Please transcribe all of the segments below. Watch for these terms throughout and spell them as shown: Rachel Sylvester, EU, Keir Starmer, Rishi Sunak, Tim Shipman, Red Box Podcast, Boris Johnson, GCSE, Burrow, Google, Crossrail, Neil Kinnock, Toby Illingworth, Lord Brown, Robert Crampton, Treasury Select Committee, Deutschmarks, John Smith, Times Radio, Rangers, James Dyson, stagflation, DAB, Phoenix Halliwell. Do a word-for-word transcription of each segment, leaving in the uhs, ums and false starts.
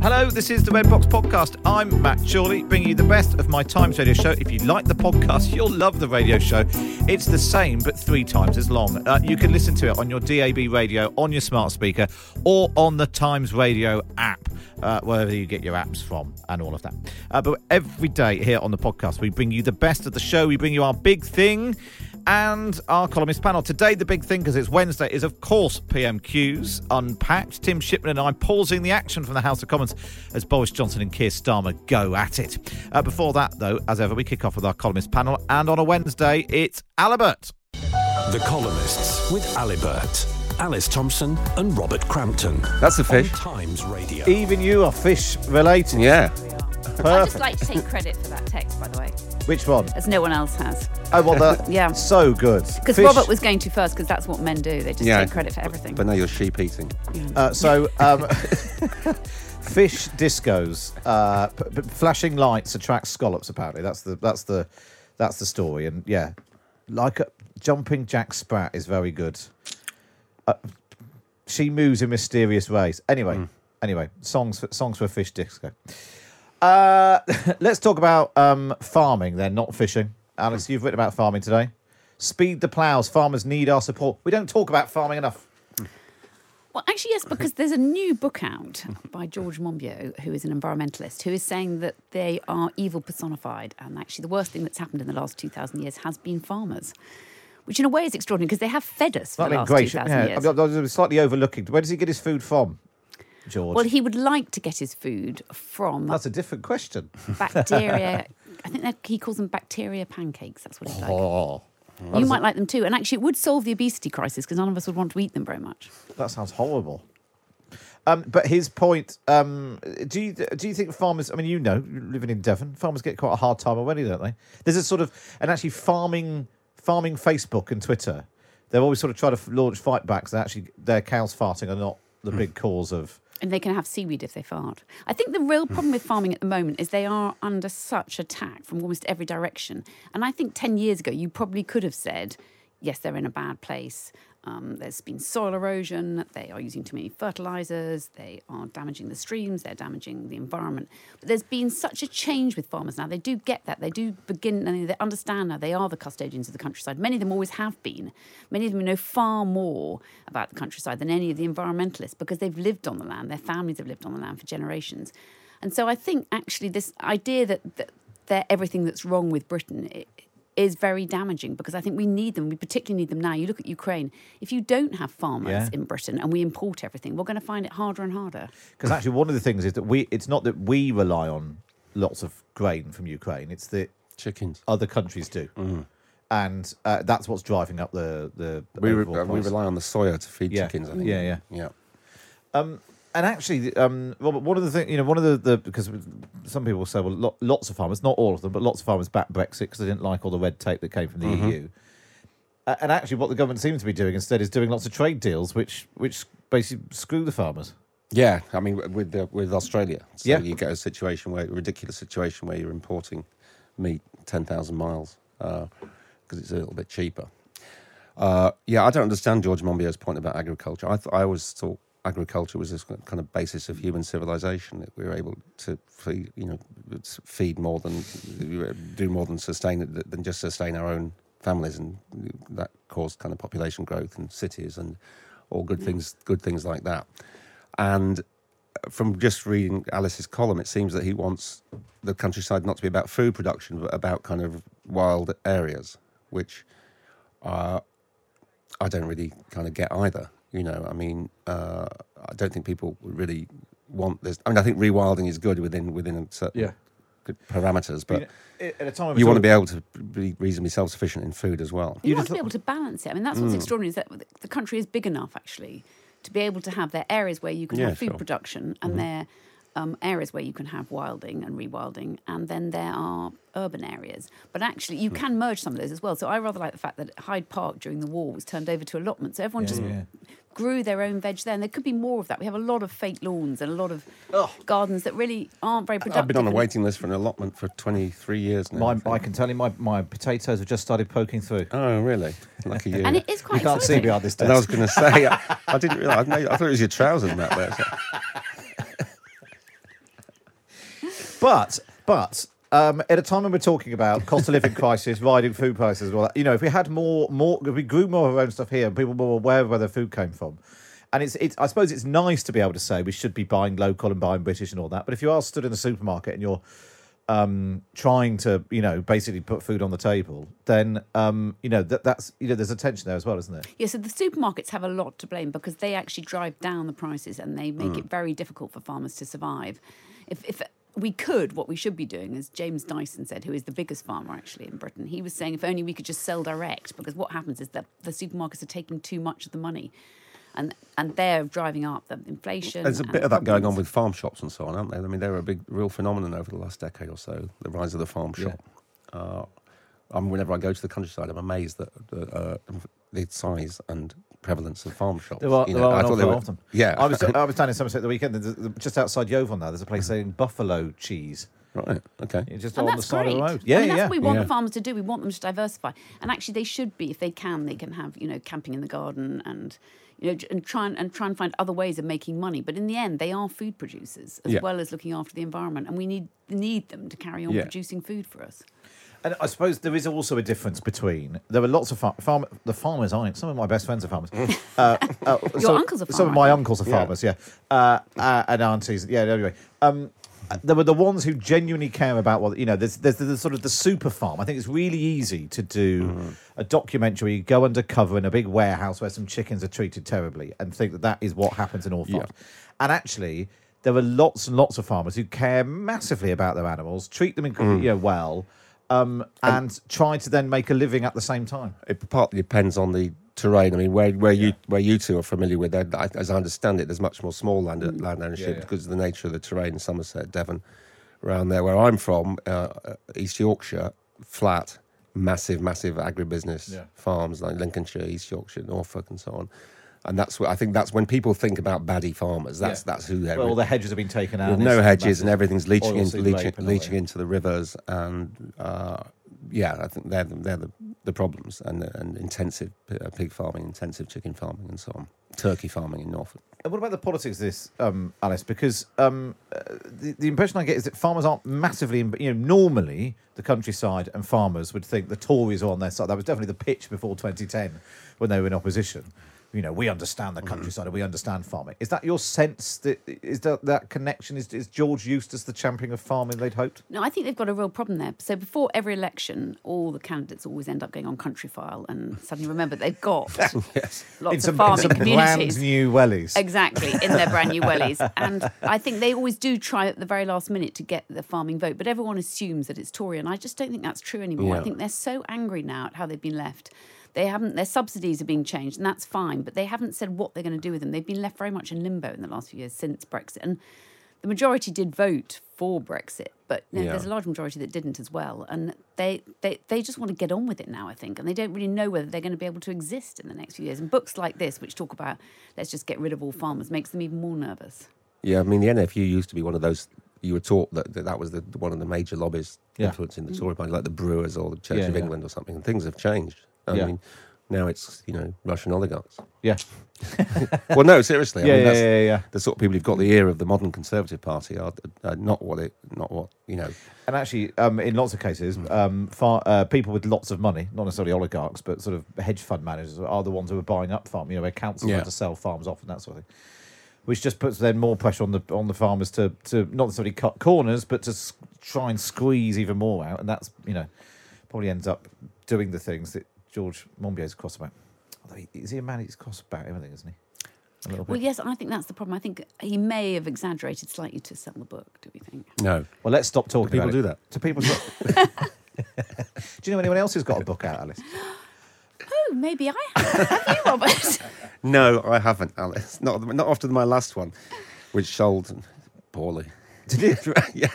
Hello, this is the Red Box Podcast. I'm Matt Chorley, bringing you the best of my Times Radio show. If you like the podcast, you'll love the radio show. It's the same, but three times as long. Uh, you can listen to it on your D A B radio, on your smart speaker, or on the Times Radio app, uh, wherever you get your apps from and all of that. Uh, but every day here on the podcast, we bring you the best of the show. We bring you our big thing and our columnist panel. Today, the big thing, because it's Wednesday, is, of course, P M Qs Unpacked. Tim Shipman and I pausing the action from the House of Commons as Boris Johnson and Keir Starmer go at it. Uh, before that, though, as ever, we kick off with our columnist panel. And on a Wednesday, it's Alibert. The Columnists with Alibert, Alice Thompson and Robert Crampton. That's a fish. Times Radio. Even you are fish-related. Yeah. Perfect. I'd just like to take credit for that text, by the way. Which one? As no one else has. Oh, well, that? Yeah. So good. Because Robert was going to first, because that's what men do. They just yeah. take credit for everything. But now you're sheep eating. Yeah. Uh, so, um, fish discos, uh, p- p- flashing lights attract scallops. Apparently, that's the that's the that's the story. And yeah, like a, jumping jack sprat is very good. Uh, she moves in mysterious ways. Anyway, mm. anyway, songs for, songs for a fish disco. Uh, let's talk about um, farming then, not fishing. Alex, you've written about farming today. Speed the ploughs. Farmers need our support. We don't talk about farming enough. Well, actually, yes, because there's a new book out by George Monbiot, who is an environmentalist, who is saying that they are evil personified. And actually, the worst thing that's happened in the last two thousand years has been farmers, which in a way is extraordinary because they have fed us for the last two thousand yeah. years. I was slightly overlooking. Where does he get his food from? George. Well, he would like to get his food from... That's a different question. Bacteria. I think he calls them bacteria pancakes. That's what he'd like. Oh, you might a... like them too. And actually, it would solve the obesity crisis because none of us would want to eat them very much. That sounds horrible. Um, but his point, um, do you do you think farmers... I mean, you know, living in Devon, farmers get quite a hard time already, don't they? There's a sort of... And actually, farming farming Facebook and Twitter, they're always sort of trying to launch fight backs that actually their cows farting are not the big cause of... And they can have seaweed if they fart. I think the real problem with farming at the moment is they are under such attack from almost every direction. And I think ten years ago, you probably could have said, yes, they're in a bad place. Um, there's been soil erosion. They are using too many fertilisers. They are damaging the streams. They're damaging the environment. But there's been such a change with farmers now. They do get that. They do begin, and they understand now they are the custodians of the countryside. Many of them always have been. Many of them know far more about the countryside than any of the environmentalists because they've lived on the land. Their families have lived on the land for generations. And so I think actually this idea that, that they're everything that's wrong with Britain... It, is very damaging because I think we need them. We particularly need them now. You look at Ukraine. If you don't have farmers yeah. in Britain and we import everything, we're going to find it harder and harder. Because actually one of the things is that we it's not that we rely on lots of grain from Ukraine. It's that chickens. Other countries do. Mm. And uh, that's what's driving up the... the we, re- we rely on the soya to feed yeah. chickens, I think. Yeah, yeah. yeah. Um, and actually, um, Robert, one of the things, you know, one of the, the because some people say, well, lo- lots of farmers, not all of them, but lots of farmers backed Brexit because they didn't like all the red tape that came from the mm-hmm. E U. Uh, and actually what the government seems to be doing instead is doing lots of trade deals, which which basically screw the farmers. Yeah, I mean, with the, with Australia. So yeah. You get a situation where, a ridiculous situation where you're importing meat ten thousand miles because uh, it's a little bit cheaper. Uh, yeah, I don't understand George Monbiot's point about agriculture. I, th- I always thought agriculture was this kind of basis of human civilization, that we were able to feed, you know, feed more than, do more than sustain, than just sustain our own families, and that caused kind of population growth in cities and all good things, good things like that. And from just reading Alice's column, it seems that he wants the countryside not to be about food production, but about kind of wild areas, which uh, I don't really kind of get either. You know, I mean, uh, I don't think people really want this. I mean, I think rewilding is good within within a certain... Yeah. Good parameters, but I mean, at a time you want to be able to be reasonably self-sufficient in food as well. You, you want to be able to balance it. I mean, that's what's mm. extraordinary, is that the country is big enough, actually, to be able to have their areas where you can yeah, have food sure. production, and mm-hmm. their um, areas where you can have wilding and rewilding, and then there are urban areas. But actually, you mm. can merge some of those as well. So I rather like the fact that Hyde Park during the war was turned over to allotments. So everyone yeah, just... Yeah. grew their own veg there, and there could be more of that. We have a lot of fake lawns and a lot of Ugh. gardens that really aren't very productive. I've been on a waiting list for an allotment for twenty-three years now. My, I can tell you my, my potatoes have just started poking through. Oh, really? Lucky you. And it is quite exciting. You can't see behind this desk. And I was going to say, I, I didn't realise. I, I thought it was your trousers, Matt. There, so. But, but... Um, at a time when we're talking about cost of living crisis, rising food prices, well, you know, if we had more, more, if we grew more of our own stuff here, and people were more aware of where their food came from, and it's, it's, I suppose it's nice to be able to say we should be buying local and buying British and all that. But if you are stood in the supermarket and you're um, trying to, you know, basically put food on the table, then um, you know that that's, you know, there's a tension there as well, isn't there? Yeah. So the supermarkets have a lot to blame because they actually drive down the prices and they make mm. it very difficult for farmers to survive. If if we could, what we should be doing, as James Dyson said, who is the biggest farmer actually in Britain, he was saying if only we could just sell direct, because what happens is that the supermarkets are taking too much of the money, and and they're driving up the inflation. There's a bit of that going on with farm shops and so on, aren't there? I mean, they're a big, real phenomenon over the last decade or so, the rise of the farm shop. Yeah. Uh, I mean, whenever I go to the countryside, I'm amazed at uh, the size and prevalence of farm shops. There are, you know, there are I thought they were often. Yeah, I was I was down in Somerset the weekend, just outside Yeovil. Now there's a place selling buffalo cheese. Right. Okay. It's just and on the side great. of the road. Yeah, I mean, yeah. That's what we want yeah. the farmers to do. We want them to diversify, and actually they should be. If they can, they can have, you know, camping in the garden, and you know, and try and, and try and find other ways of making money. But in the end, they are food producers as yeah. well as looking after the environment, and we need need them to carry on yeah. producing food for us. And I suppose there is also a difference between... There are lots of far, farm, the farmers aren't... Some of my best friends are farmers. Uh, uh, Your so, uncles are farmers. Some of my uncles are farmers, yeah. yeah. Uh, uh, and aunties. Yeah, anyway. Um, there were the ones who genuinely care about what... You know, there's, there's, there's sort of the super farm. I think it's really easy to do mm-hmm. a documentary, go undercover in a big warehouse where some chickens are treated terribly and think that that is what happens in all farms. Yeah. And actually, there are lots and lots of farmers who care massively about their animals, treat them in, mm. you know, well... Um, and, and try to then make a living at the same time. It partly depends on the terrain. I mean, where where yeah. you where you two are familiar with, as I understand it, there's much more small land, mm. land ownership yeah, yeah. because of the nature of the terrain in Somerset, Devon, around there. Where I'm from, uh, East Yorkshire, flat, massive, massive agribusiness yeah. farms like Lincolnshire, East Yorkshire, Norfolk and so on. And that's what I think. That's when people think about baddie farmers. That's yeah. that's who they're. Well, all the hedges have been taken out. With no hedges, and everything's leaching into leaching, leaching into the rivers, and uh, yeah, I think they're the, they're the, the problems, and and intensive pig farming, intensive chicken farming, and so on. Turkey farming in Norfolk. And what about the politics of this, um, Alice? Because um, the, the impression I get is that farmers aren't massively... You know, normally, the countryside and farmers would think the Tories are on their side. That was definitely the pitch before twenty ten when they were in opposition. You know, we understand the countryside, and we understand farming. Is that your sense? That is that, that connection? Is, is George Eustice the champion of farming they'd hoped? No, I think they've got a real problem there. So before every election, all the candidates always end up going on Countryfile and suddenly remember they've got yes. lots in some, of farming in some communities. Brand new wellies. Exactly, in their brand new wellies. And I think they always do try at the very last minute to get the farming vote, but everyone assumes that it's Tory, and I just don't think that's true anymore. Yeah. I think they're so angry now at how they've been left. They haven't. Their subsidies are being changed, and that's fine. But they haven't said what they're going to do with them. They've been left very much in limbo in the last few years since Brexit. And the majority did vote for Brexit, but no, yeah. there's a large majority that didn't as well. And they, they, they just want to get on with it now, I think. And they don't really know whether they're going to be able to exist in the next few years. And books like this, which talk about let's just get rid of all farmers, makes them even more nervous. Yeah, I mean, the N F U used to be one of those... You were taught that that, that was the, one of the major lobbies yeah. influencing the Tory party, like the Brewers or the Church yeah, of yeah. England or something. And things have changed. I yeah. mean, now it's, you know, Russian oligarchs. Yeah. Well, no, seriously. Yeah, I mean, yeah, that's yeah, yeah. The sort of people who've got the ear of the modern Conservative Party are, are not what it, not what, you know. And actually, um, in lots of cases, um, far, uh, people with lots of money, not necessarily oligarchs, but sort of hedge fund managers are the ones who are buying up farm, you know, where councils yeah. have to sell farms off and that sort of thing. Which just puts then more pressure on the on the farmers to, to not necessarily cut corners, but to sc- try and squeeze even more out. And that's, you know, probably ends up doing the things that George Monbiot's cross about. Although he, is he a man who's cross about everything, isn't he? A little bit. Well, yes, and I think that's the problem. I think he may have exaggerated slightly to sell the book, do we think? No. Well, let's stop talking about it. Do people do that? Do people... Do you know anyone else who's got a book out, Alice? Oh, maybe I have. Have you, Robert? No, I haven't, Alice. Not not after my last one, which sold poorly. Did it? Yeah.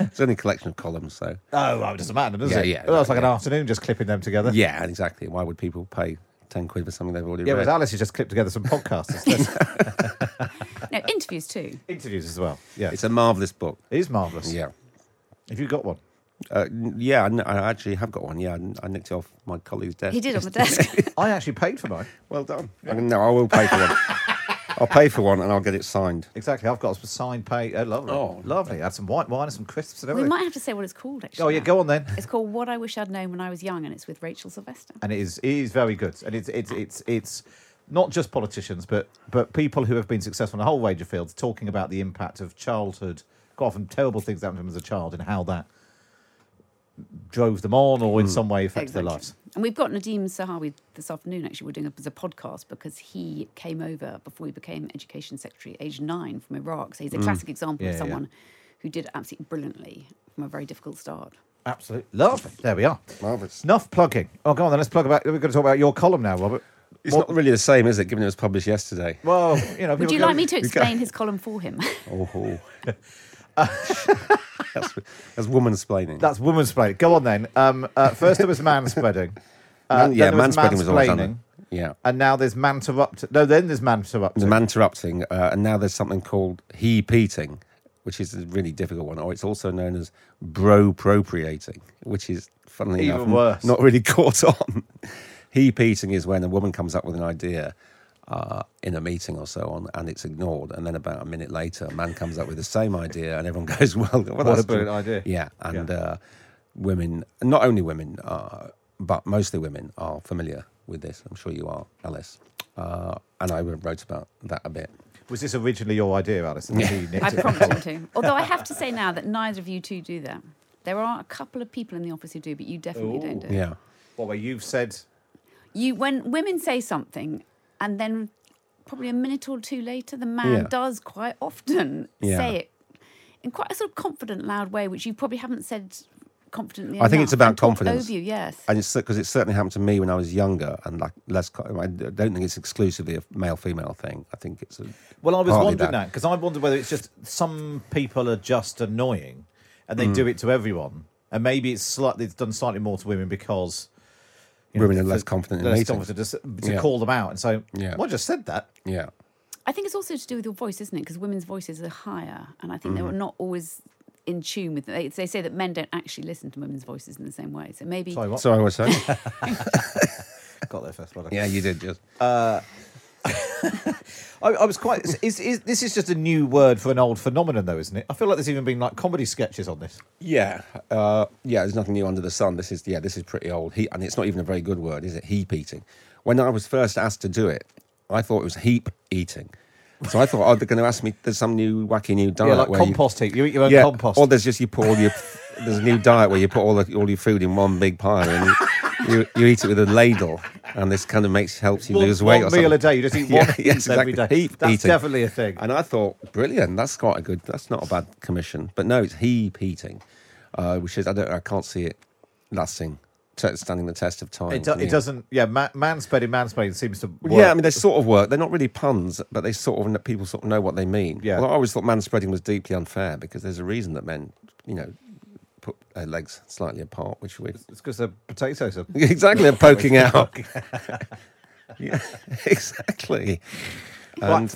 It's only a collection of columns, so... Oh, well, it doesn't matter, does yeah, it? Yeah, well, it's like yeah. an afternoon just clipping them together. Yeah, exactly. Why would people pay ten quid for something they've already yeah, read? Yeah, but Alice has just clipped together some podcasts. No, interviews too. Interviews as well, yeah. It's a marvellous book. It is marvellous. Yeah. Have you got one? Uh, yeah, I actually have got one. Yeah, I nicked it off my colleague's desk. He did on the desk. I actually paid for mine. Well done. Yeah. I mean, no, I will pay for one. I'll pay for one and I'll get it signed. Exactly. I've got a signed page. Oh, lovely. Oh, lovely. I had some white wine and some crisps and everything. We might have to say what it's called, actually. Oh, yeah, go on then. It's called What I Wish I'd Known When I Was Young, and it's with Rachel Sylvester. And it is it is very good. And it's it's it's it's not just politicians, but but people who have been successful in a whole range of fields talking about the impact of childhood, quite often terrible things that happened to them as a child, and how that drove them on or in some way affected exactly. their lives. And we've got Nadeem Sahawi this afternoon, actually. We're doing it as a podcast because he came over before he became Education Secretary, age nine, from Iraq. So he's a mm. classic example yeah, of someone yeah. who did absolutely brilliantly from a very difficult start. Absolutely. Lovely. There we are. Marvellous. Enough plugging. Oh, go on then, let's plug about... We're going to talk about your column now, Robert. It's what? Not really the same, is it, given it was published yesterday? Well, you know... Would you go, like me to explain his column for him? Oh, oh. Uh, that's that's woman-splaining. That's woman-splaining. Go on then. Um, uh, first there was manspreading. Uh, man, yeah, manspreading was all done. Yeah. And now there's manterrupt. No, then there's manterrupting. The manterrupting, uh, and now there's something called he-peating, which is a really difficult one, or it's also known as bro-propriating, which is, funnily Even enough, worse. Not really caught on. He-peating is when a woman comes up with an idea Uh, in a meeting or so on, and it's ignored, and then about a minute later a man comes up with the same idea and everyone goes, well, well what a brilliant idea. Yeah, and yeah. Uh, women, not only women, uh, but mostly women are familiar with this. I'm sure you are, Alice. Uh, and I wrote about that a bit. Was this originally your idea, Alice? Yeah. You I promised you to. Although I have to say now that neither of you two do that. There are a couple of people in the office who do, but you definitely Ooh. Don't do it. Yeah. What, where you've said... you When women say something... and then probably a minute or two later, the man yeah. does quite often yeah. say it in quite a sort of confident, loud way, which you probably haven't said confidently I enough. Think it's about and confidence. Over you, yes. And it's because it certainly happened to me when I was younger, and like less. I don't think it's exclusively a male-female thing. I think it's a well. I was wondering that because I wondered whether it's just some people are just annoying, and they mm. do it to everyone, and maybe it's slightly it's done slightly more to women because. You know, women are less to, confident in meetings. Less confident to, to yeah. call them out and say, yeah. well, I just said that. Yeah. I think it's also to do with your voice, isn't it? Because women's voices are higher. And I think mm-hmm. they're not always in tune with... They, they say that men don't actually listen to women's voices in the same way. So maybe... Sorry, what? Sorry, what's that? Got there first. Well, yeah, you did, yes. Uh, I, I was quite... Is, is, this is just a new word for an old phenomenon, though, isn't it? I feel like there's even been, like, comedy sketches on this. Yeah. Uh, yeah, there's nothing new under the sun. This is, yeah, this is pretty old. He, and it's not even a very good word, is it? Heap-eating. When I was first asked to do it, I thought it was heap-eating. So I thought, oh, they're going to ask me, there's some new, wacky new diet. Yeah, like where compost you, heap. You eat your own yeah, compost. Or there's just, you put all your... There's a new diet where you put all, the, all your food in one big pile and... You, You, you eat it with a ladle, and this kind of makes helps you one, lose weight. One or something. Meal a day, you just eat one yeah, yes, exactly. every day. Heap that's eating. Definitely a thing. And I thought, brilliant. That's quite a good. That's not a bad commission. But no, it's heap eating, uh, which is I don't. I can't see it lasting t- standing the test of time. It, do, it doesn't, yeah, ma- manspreading, manspreading seems to work. Yeah, I mean, they sort of work. They're not really puns, but they sort of, people sort of know what they mean. Yeah. Well, I always thought manspreading was deeply unfair because there's a reason that men, you know, put their legs slightly apart, which we... It's because the potatoes are... Exactly, they're poking out. Yeah, exactly. And...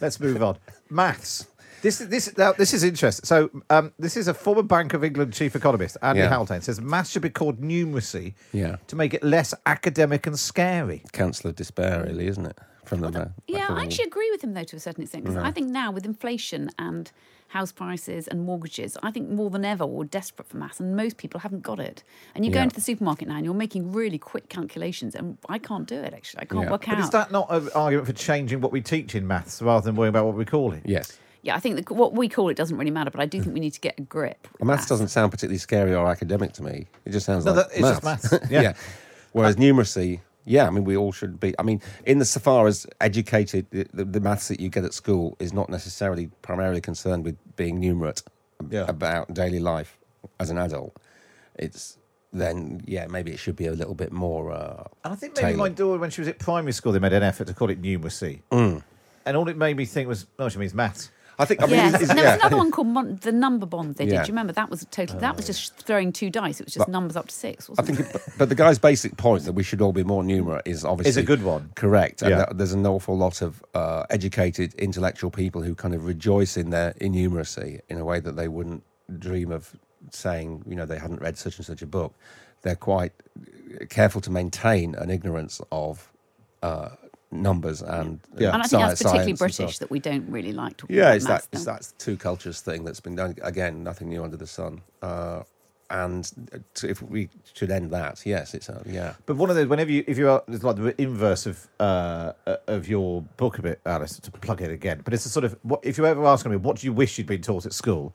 Let's move on. Maths. This this now, this is interesting. So um, this is a former Bank of England chief economist, Andy yeah. Haldane, says maths should be called numeracy yeah. to make it less academic and scary. Council of despair, really, isn't it? From the well, yeah, I actually agree with him though to a certain extent. Because right. I think now with inflation and house prices and mortgages, I think more than ever we're desperate for maths, and most people haven't got it. And you yeah. go into the supermarket now, and you're making really quick calculations, and I can't do it. Actually, I can't yeah. work but out. Is that not an argument for changing what we teach in maths rather than worrying about what we call it? Yes. Yeah, I think the, what we call it doesn't really matter, but I do think we need to get a grip. Well, maths doesn't sound particularly scary or academic to me. It just sounds no, like that, it's maths. Just maths. Yeah. yeah. Whereas numeracy, yeah, I mean, we all should be. I mean, in the so far as educated, the, the, the maths that you get at school is not necessarily primarily concerned with being numerate yeah. about daily life as an adult. It's then, yeah, maybe it should be a little bit more. Uh, and I think maybe tailored. My daughter, when she was at primary school, they made an effort to call it numeracy. Mm. And all it made me think was, no, she means maths. I think I mean, yes. it's, it's, there was yeah. another one called Mon- the number bond they did. Yeah. Do you remember that was totally? That was just throwing two dice. It was just but, numbers up to six. Wasn't I think, it? But, but the guy's basic point that we should all be more numerate is obviously is a good one. Correct. Yeah. And that, there's an awful lot of uh, educated intellectual people who kind of rejoice in their innumeracy in a way that they wouldn't dream of saying. You know, they hadn't read such and such a book. They're quite careful to maintain an ignorance of. Uh, Numbers and yeah. and I think science, that's particularly British that we don't really like talking yeah, about. Yeah, it's that it's that's the two cultures thing that's been done again. Nothing new under the sun. Uh, and to, if we should end that, yes, it's uh, yeah. But one of those, whenever you if you are, it's like the inverse of uh, of your book a bit, Alice, to plug it again. But it's a sort of what if you ever ask me, what do you wish you'd been taught at school?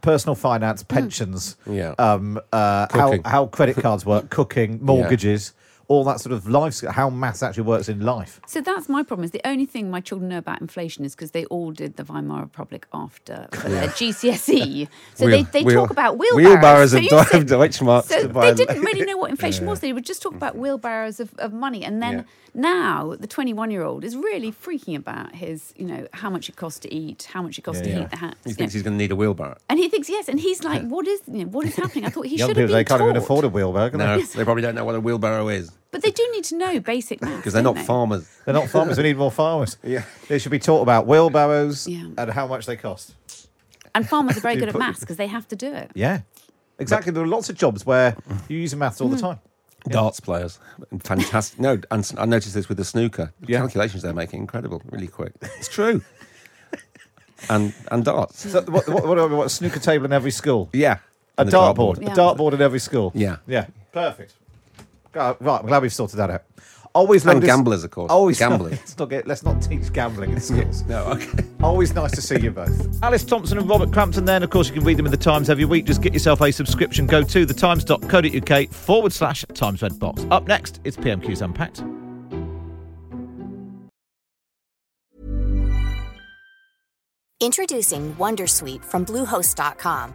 Personal finance, pensions, mm. yeah, um, uh, how how credit cards work, cooking, mortgages. Yeah. All that sort of life, how maths actually works in life. So that's my problem, is the only thing my children know about inflation is because they all did the Weimar Republic after for their G C S E. So wheel, they, they wheel, talk about wheelbarrows. Wheelbarrows so of Deutschmarks. So they didn't really know what inflation yeah. was. They would just talk about wheelbarrows of, of money. And then yeah. now the twenty-one-year-old is really freaking about his, you know, how much it costs to eat, how much it costs yeah, to yeah. heat the house. He thinks know. he's going to need a wheelbarrow. And he thinks, yes. And he's like, what is you know, what is happening? I thought he should have been They can't taught. even afford a wheelbarrow. Can no, they? they probably don't know what a wheelbarrow is. But they do need to know basic maths. Because they're not they? farmers. They're not farmers. We need more farmers. Yeah. They should be taught about wheelbarrows yeah. and how much they cost. And farmers are very good at maths because they have to do it. Yeah. Exactly. But there are lots of jobs where you use maths all mm. the time. Yeah. Darts players. Fantastic. No, and I noticed this with the snooker. The yeah. calculations they're making, incredible, really quick. It's true. and and darts. So what, what, what, what, a snooker table in every school? Yeah. A dartboard. Yeah. A dartboard in every school. Yeah. Yeah. Perfect. Uh, right, I'm glad we've sorted that out. Always and gamblers, of course. Always gamblers. Not, let's, not get, let's not teach gambling in schools. No, okay. Always nice to see you both. Alice Thompson and Robert Crampton there. And, of course, you can read them in The Times every week. Just get yourself a subscription. Go to thetimes.co.uk forward slash Times Red Box. Up next, it's P M Qs Unpacked. Introducing WonderSuite from Bluehost dot com.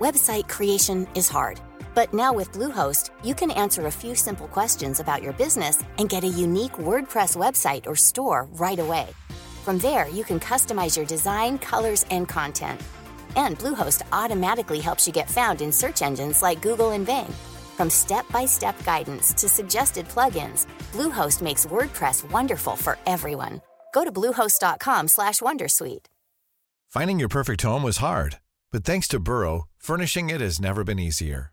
Website creation is hard. But now with Bluehost, you can answer a few simple questions about your business and get a unique WordPress website or store right away. From there, you can customize your design, colors, and content. And Bluehost automatically helps you get found in search engines like Google and Bing. From step-by-step guidance to suggested plugins, Bluehost makes WordPress wonderful for everyone. Go to bluehost.com slash wondersuite. Finding your perfect home was hard, but thanks to Burrow, furnishing it has never been easier.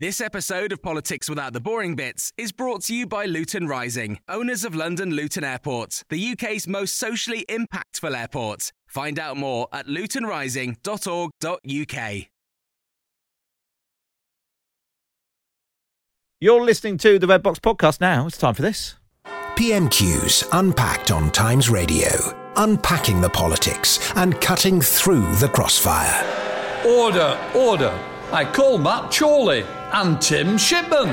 This episode of Politics Without the Boring Bits is brought to you by Luton Rising, owners of London Luton Airport, the U K's most socially impactful airport. Find out more at luton rising dot org dot u k. You're listening to the Red Box Podcast now. It's time for this. P M Qs Unpacked on Times Radio. Unpacking the politics and cutting through the crossfire. Order, order. I call Matt Chorley and Tim Shipman.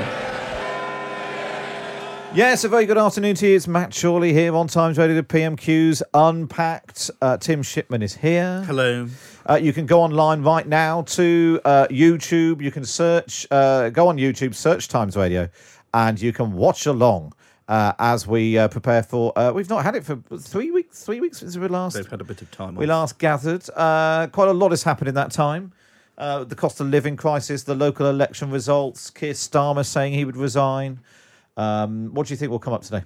Yes, a very good afternoon to you. It's Matt Chorley here on Times Radio, the P M Qs Unpacked. Uh, Tim Shipman is here. Hello. Uh, you can go online right now to uh, YouTube. You can search, uh, go on YouTube, search Times Radio, and you can watch along uh, as we uh, prepare for... Uh, we've not had it for three weeks, three weeks since we last... They've had a bit of time. We off. last gathered. Uh, quite a lot has happened in that time. Uh, the cost of living crisis, the local election results, Keir Starmer saying he would resign... Um, what do you think will come up today?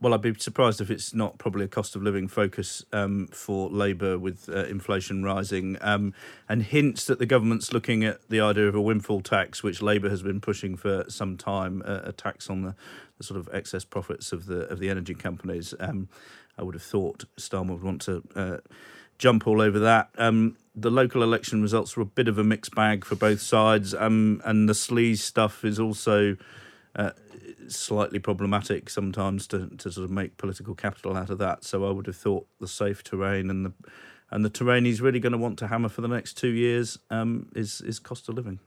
Well, I'd be surprised if it's not probably a cost of living focus um, for Labour with uh, inflation rising um, and hints that the government's looking at the idea of a windfall tax, which Labour has been pushing for some time, uh, a tax on the, the sort of excess profits of the of the energy companies. Um, I would have thought Starmer would want to uh, jump all over that. Um, the local election results were a bit of a mixed bag for both sides, um, and the sleaze stuff is also... Uh, slightly problematic sometimes to, to sort of make political capital out of that. So I would have thought the safe terrain and the and the terrain he's really going to want to hammer for the next two years um, is is cost of living.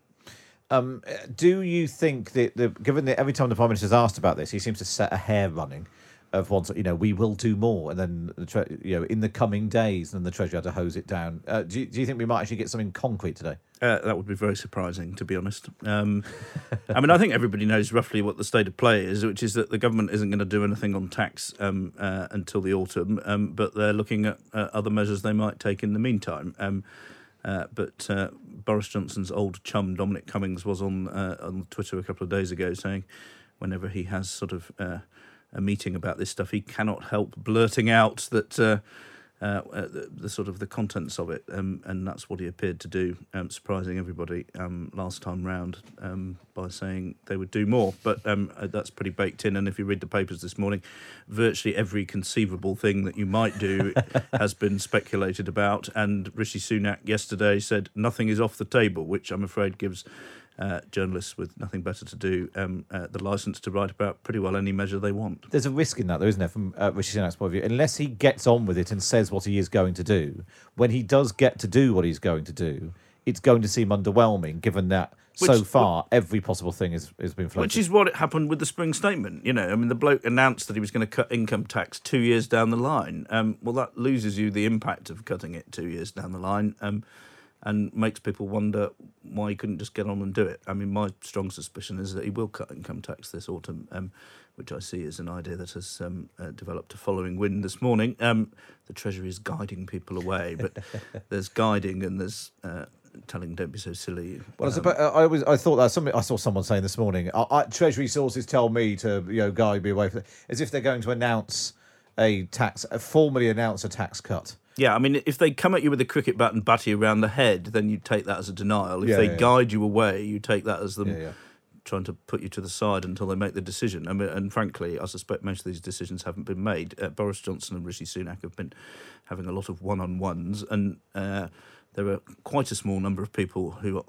Um, do you think that the given that every time the Prime Minister's asked about this, he seems to set a hair running of once you know we will do more, and then the tre- you know in the coming days, and the Treasury had to hose it down. Uh, do you, do you think we might actually get something concrete today? Uh, that would be very surprising, to be honest. Um, I mean, I think everybody knows roughly what the state of play is, which is that the government isn't going to do anything on tax um, uh, until the autumn, um, but they're looking at uh, other measures they might take in the meantime. Um, uh, but uh, Boris Johnson's old chum, Dominic Cummings, was on uh, on Twitter a couple of days ago saying whenever he has sort of uh, a meeting about this stuff, he cannot help blurting out that... Uh, Uh, the, the sort of the contents of it, um, and that's what he appeared to do, um, surprising everybody um, last time round um, by saying they would do more. But um, that's pretty baked in, and if you read the papers this morning, virtually every conceivable thing that you might do has been speculated about, and Rishi Sunak yesterday said nothing is off the table, which I'm afraid gives uh, journalists with nothing better to do um, uh, the licence to write about pretty well any measure they want. There's a risk in that, though, isn't there, from uh, Rishi Sunak's point of view? Unless he gets on with it and says what he is going to do, when he does get to do what he's going to do, it's going to seem underwhelming, given that which, so far wh- every possible thing has, has been floated. Which is what happened with the spring statement. You know, I mean, the bloke announced that he was going to cut income tax two years down the line. Um, well, that loses you the impact of cutting it two years down the line um, and makes people wonder why he couldn't just get on and do it. I mean, my strong suspicion is that he will cut income tax this autumn, um, which I see as an idea that has um, uh, developed a following wind this morning. Um, the Treasury is guiding people away, but there's guiding and there's uh, telling don't be so silly. Well, um, I, suppose, I, was, I thought that something I saw someone saying this morning. I, I, Treasury sources tell me to you know guide me away from it, as if they're going to announce a tax, formally announce a tax cut. Yeah, I mean, if they come at you with a cricket bat and bat you around the head, then you take that as a denial. If yeah, they yeah, guide yeah. you away, you take that as them yeah, yeah. trying to put you to the side until they make the decision. I mean, and frankly, I suspect most of these decisions haven't been made. Uh, Boris Johnson and Rishi Sunak have been having a lot of one-on-ones, and uh, there are quite a small number of people who are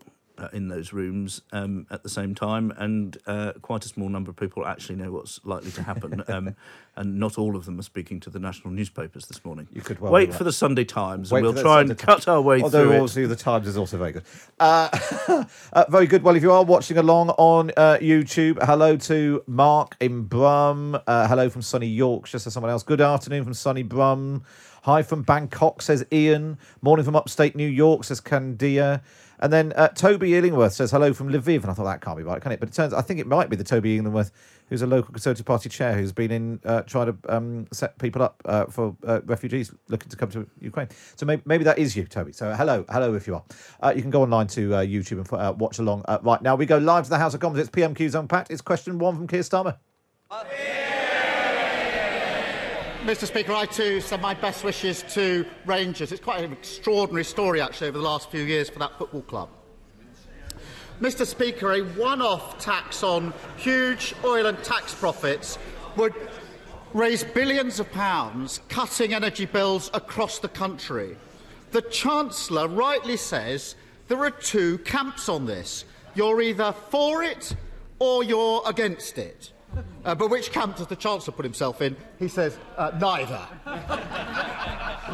in those rooms um, at the same time, and uh, quite a small number of people actually know what's likely to happen. um, and not all of them are speaking to the national newspapers this morning. You could well wait for the Sunday Times, wait and we'll try Sunday and cut our way Although through Although, obviously, it. The Times is also very good. Uh, uh, very good. Well, if you are watching along on uh, YouTube, hello to Mark in Brum. Uh, hello from sunny Yorkshire, so someone else. Good afternoon from sunny Brum. Hi from Bangkok, says Ian. Morning from upstate New York, says Candia. And then uh, Toby Illingworth says hello from Lviv. And I thought, that can't be right, can it? But it turns out, I think it might be the Toby Illingworth, who's a local Conservative Party chair who's been in uh, trying to um, set people up uh, for uh, refugees looking to come to Ukraine. So maybe, maybe that is you, Toby. So hello, hello if you are. Uh, you can go online to uh, YouTube and uh, watch along uh, right now. We go live to the House of Commons. It's P M Qs Unpacked. It's question one from Keir Starmer. Mister Speaker, I too send my best wishes to Rangers. It's quite an extraordinary story, actually, over the last few years for that football club. Mister Speaker, a one-off tax on huge oil and tax profits would raise billions of pounds, cutting energy bills across the country. The Chancellor rightly says there are two camps on this. You're either for it or you're against it. Uh, but which camp does the Chancellor put himself in? He says, uh, neither.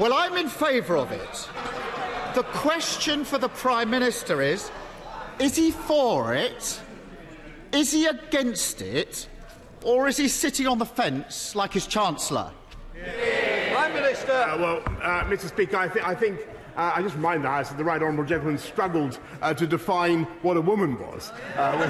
Well, I'm in favour of it. The question for the Prime Minister is, is he for it? Is he against it? Or is he sitting on the fence like his Chancellor? Yeah. Prime Minister. Uh, well, uh, Mister Speaker, I, th- I think... Uh, I just remind the House that the right honourable gentleman struggled uh, to define what a woman was. Uh, when,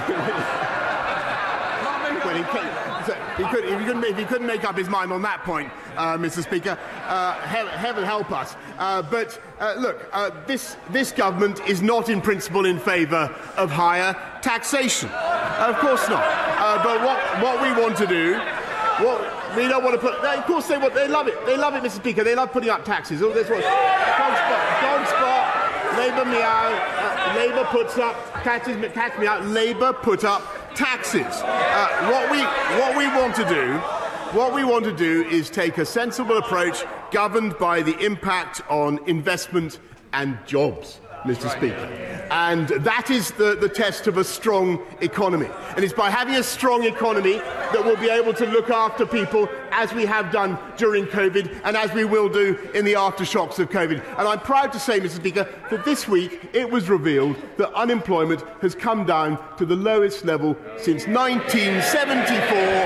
when, when he, came, so he, could, he, couldn't make, he couldn't make up his mind on that point, uh, Mister Speaker. Uh, he- heaven help us. Uh, but uh, look, uh, this this government is not in principle in favour of higher taxation. Uh, of course not. Uh, but what what we want to do. What, They don't want to put. They, of course, they want. They love it. They love it, Mister Speaker. They love putting up taxes. Oh, this was. Don't spot. Labour meow. Uh, Labour puts up catches. Catch me out. Labour put up taxes. Uh, what we what we want to do, what we want to do is take a sensible approach, governed by the impact on investment and jobs, Mister Speaker. And that is the, the test of a strong economy. And it's by having a strong economy that we'll be able to look after people as we have done during COVID and as we will do in the aftershocks of COVID. And I'm proud to say, Mister Speaker, that this week it was revealed that unemployment has come down to the lowest level since nineteen seventy-four.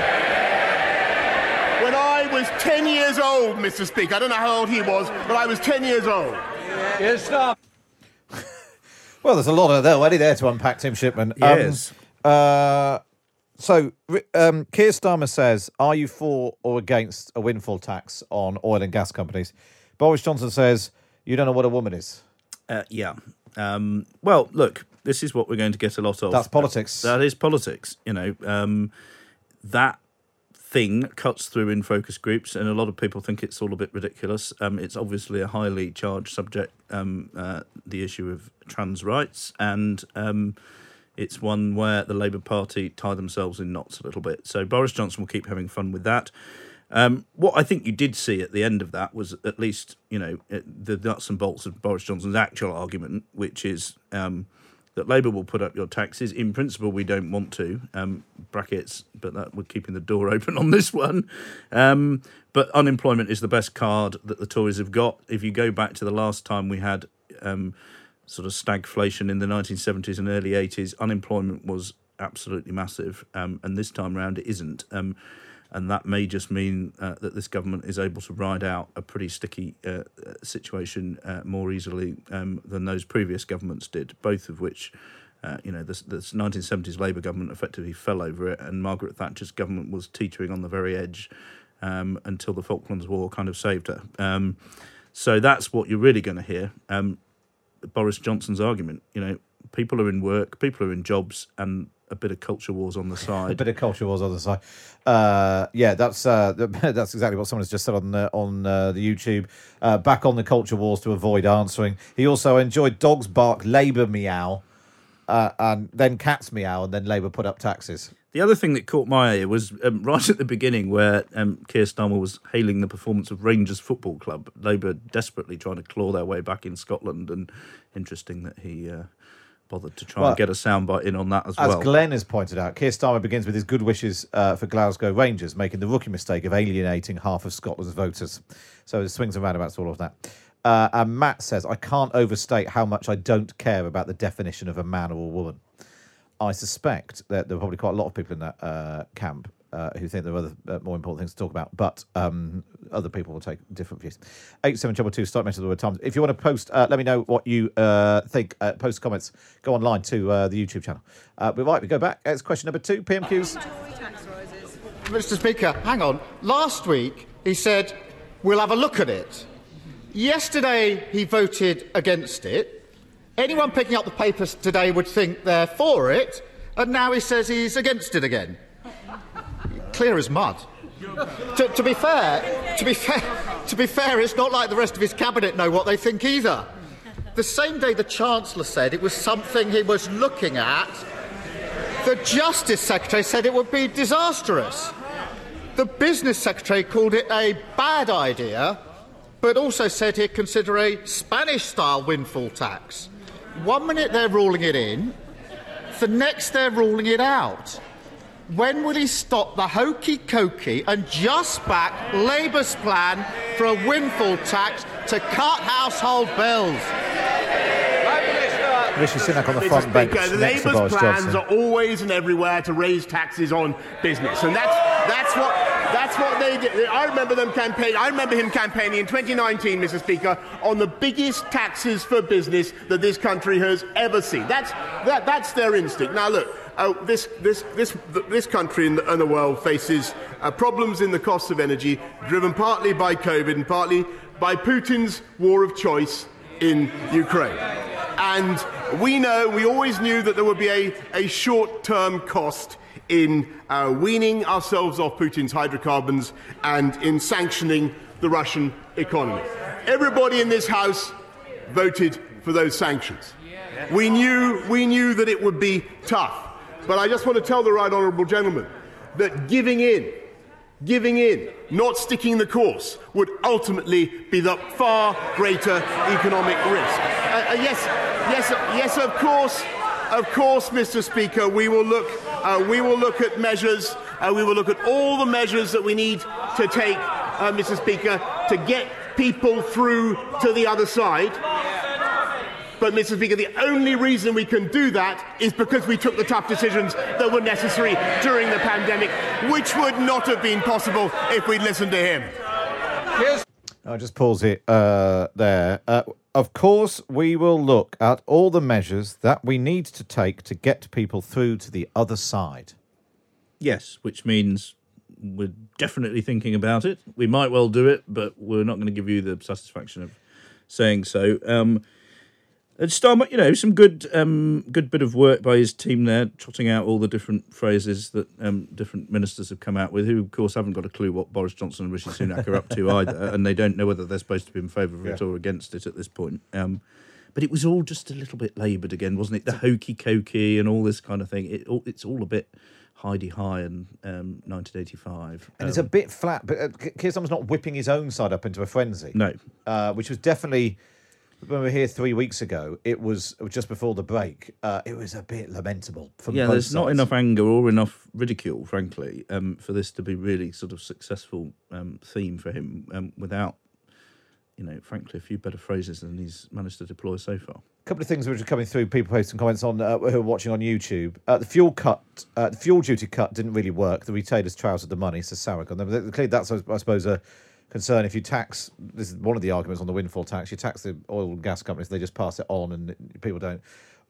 When I was ten years old, Mister Speaker. I don't know how old he was, but I was ten years old. Yes, stop. Well, there's a lot of there already there to unpack, Tim Shipman. Yes. Um, uh, so, um, Keir Starmer says, are you for or against a windfall tax on oil and gas companies? Boris Johnson says, you don't know what a woman is. Uh, yeah. Um, well, look, this is what we're going to get a lot of. That's politics. That, that is politics. You know, um, that thing cuts through in focus groups, and a lot of people think it's all a bit ridiculous. Um, it's obviously a highly charged subject, um, uh, the issue of trans rights, and um, it's one where the Labour Party tie themselves in knots a little bit. So Boris Johnson will keep having fun with that. Um, what I think you did see at the end of that was at least, you know, the nuts and bolts of Boris Johnson's actual argument, which is um, that Labour will put up your taxes. In principle, we don't want to, um, brackets, but that, we're keeping the door open on this one. Um, but unemployment is the best card that the Tories have got. If you go back to the last time we had... Um, sort of stagflation in the nineteen seventies and early eighties, unemployment was absolutely massive, um, and this time round it isn't. Um, and that may just mean uh, that this government is able to ride out a pretty sticky uh, situation uh, more easily um, than those previous governments did, both of which, uh, you know, this, this nineteen seventies Labour government effectively fell over it, and Margaret Thatcher's government was teetering on the very edge um, until the Falklands War kind of saved her. Um, so that's what you're really going to hear. Um, Boris Johnson's argument, you know, people are in work, people are in jobs, and a bit of culture wars on the side. A bit of culture wars on the side. Uh, yeah, that's uh, that's exactly what someone has just said on uh, on uh, the YouTube. Uh, back on the culture wars to avoid answering. He also enjoyed dogs bark, Labour meow, uh, and then cats meow, and then Labour put up taxes. The other thing that caught my ear was um, right at the beginning where um, Keir Starmer was hailing the performance of Rangers Football Club. Labour desperately trying to claw their way back in Scotland, and interesting that he uh, bothered to try well, and get a soundbite in on that as, as well. As Glenn has pointed out, Keir Starmer begins with his good wishes uh, for Glasgow Rangers, making the rookie mistake of alienating half of Scotland's voters. So it swings and roundabouts, all of that. Uh, and Matt says, I can't overstate how much I don't care about the definition of a man or a woman. I suspect that there are probably quite a lot of people in that uh, camp uh, who think there are other uh, more important things to talk about, but um, other people will take different views. eight seven two two, start mentioning the word Times. If you want to post, uh, let me know what you uh, think. Uh, post comments. Go online to uh, the YouTube channel. Uh, but right, we go back. It's question number two, P M Qs. Mister Speaker, hang on. Last week, he said, we'll have a look at it. Yesterday, he voted against it. Anyone picking up the papers today would think they're for it, and now he says he's against it again. Clear as mud. To, to be fair, to be fair, to be fair, it's not like the rest of his cabinet know what they think either. The same day the Chancellor said it was something he was looking at, the Justice Secretary said it would be disastrous. The Business Secretary called it a bad idea, but also said he'd consider a Spanish-style windfall tax. One minute they're ruling it in, the next they're ruling it out. When will he stop the hokey-cokey and just back Labour's plan for a windfall tax to cut household bills? Rishi Sunak on the front bench. The Labour's plans Johnson. are always and everywhere to raise taxes on business, and that's that's what that's what they did. I remember them campaign. I remember him campaigning in twenty nineteen, Mister Speaker, on the biggest taxes for business that this country has ever seen. That's that, that's their instinct. Now look. Uh, this, this, this, this country and the world faces uh, problems in the cost of energy, driven partly by COVID and partly by Putin's war of choice in Ukraine. And we know, we always knew that there would be a, a short-term cost in uh, weaning ourselves off Putin's hydrocarbons and in sanctioning the Russian economy. Everybody in this House voted for those sanctions. We knew, we knew that it would be tough. But I just want to tell the right honourable gentleman that giving in, giving in, not sticking the course, would ultimately be the far greater economic risk. Uh, uh, yes, yes, yes. Of course, of course, Mister Speaker, we will look. Uh, we will look at measures. Uh, we will look at all the measures that we need to take, uh, Mister Speaker, to get people through to the other side. But, Mister Speaker, the only reason we can do that is because we took the tough decisions that were necessary during the pandemic, which would not have been possible if we'd listened to him. Yes. I'll just pause it uh, there. Uh, of course, we will look at all the measures that we need to take to get people through to the other side. Yes, which means we're definitely thinking about it. We might well do it, but we're not going to give you the satisfaction of saying so. Um... And Starmer, you know, some good um, good bit of work by his team there, trotting out all the different phrases that um, different ministers have come out with, who, of course, haven't got a clue what Boris Johnson and Rishi Sunak are up to either, and they don't know whether they're supposed to be in favour of yeah. it or against it at this point. Um, but it was all just a little bit laboured again, wasn't it? The hokey-cokey and all this kind of thing. It, it's all a bit Heidi High and um, nineteen eighty-five. And um, it's a bit flat, but uh, Keir Starmer's not whipping his own side up into a frenzy. No. Uh, which was definitely... When we were here three weeks ago, it was just before the break. Uh, it was a bit lamentable. From yeah, both there's sides. Not enough anger or enough ridicule, frankly, um, for this to be really sort of successful um, theme for him. Um, without, you know, frankly, a few better phrases than he's managed to deploy so far. A couple of things which are coming through. People posting comments on uh, who are watching on YouTube. Uh, the fuel cut, uh, the fuel duty cut, didn't really work. The retailers trousered the money, so Sarek on them. Clearly, that's I suppose a. Uh, concern if you tax, this is one of the arguments on the windfall tax, you tax the oil and gas companies, they just pass it on and people don't.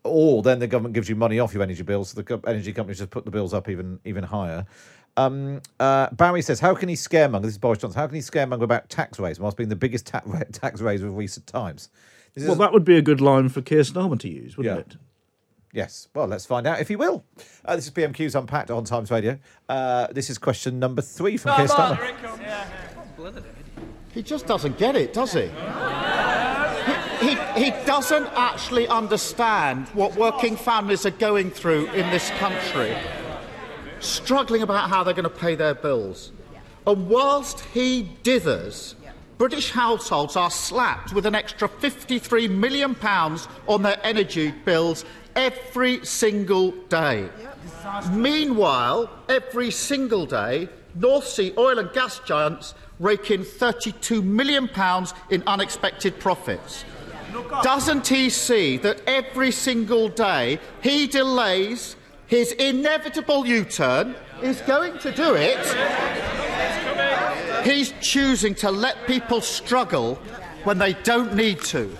Or then the government gives you money off your energy bills, so the energy companies just put the bills up even even higher. Um, uh, Barry says, how can he scaremonger, this is Boris Johnson, how can he scaremonger about tax raise whilst being the biggest ta- tax raiser of recent times? This well, is... that would be a good line for Keir Starmer to use, wouldn't yeah. it? Yes. Well, let's find out if he will. Uh, this is P M Qs Unpacked on Times Radio. Uh, this is question number three from Keir Starmer. He just doesn't get it, does he? He, he? he doesn't actually understand what working families are going through in this country, struggling about how they're going to pay their bills. And whilst he dithers, British households are slapped with an extra fifty-three million pounds on their energy bills every single day. Meanwhile, every single day, North Sea oil and gas giants rake in thirty-two million pounds in unexpected profits. Doesn't he see that every single day he delays his inevitable U-turn? He's going to do it. He's choosing to let people struggle when they don't need to.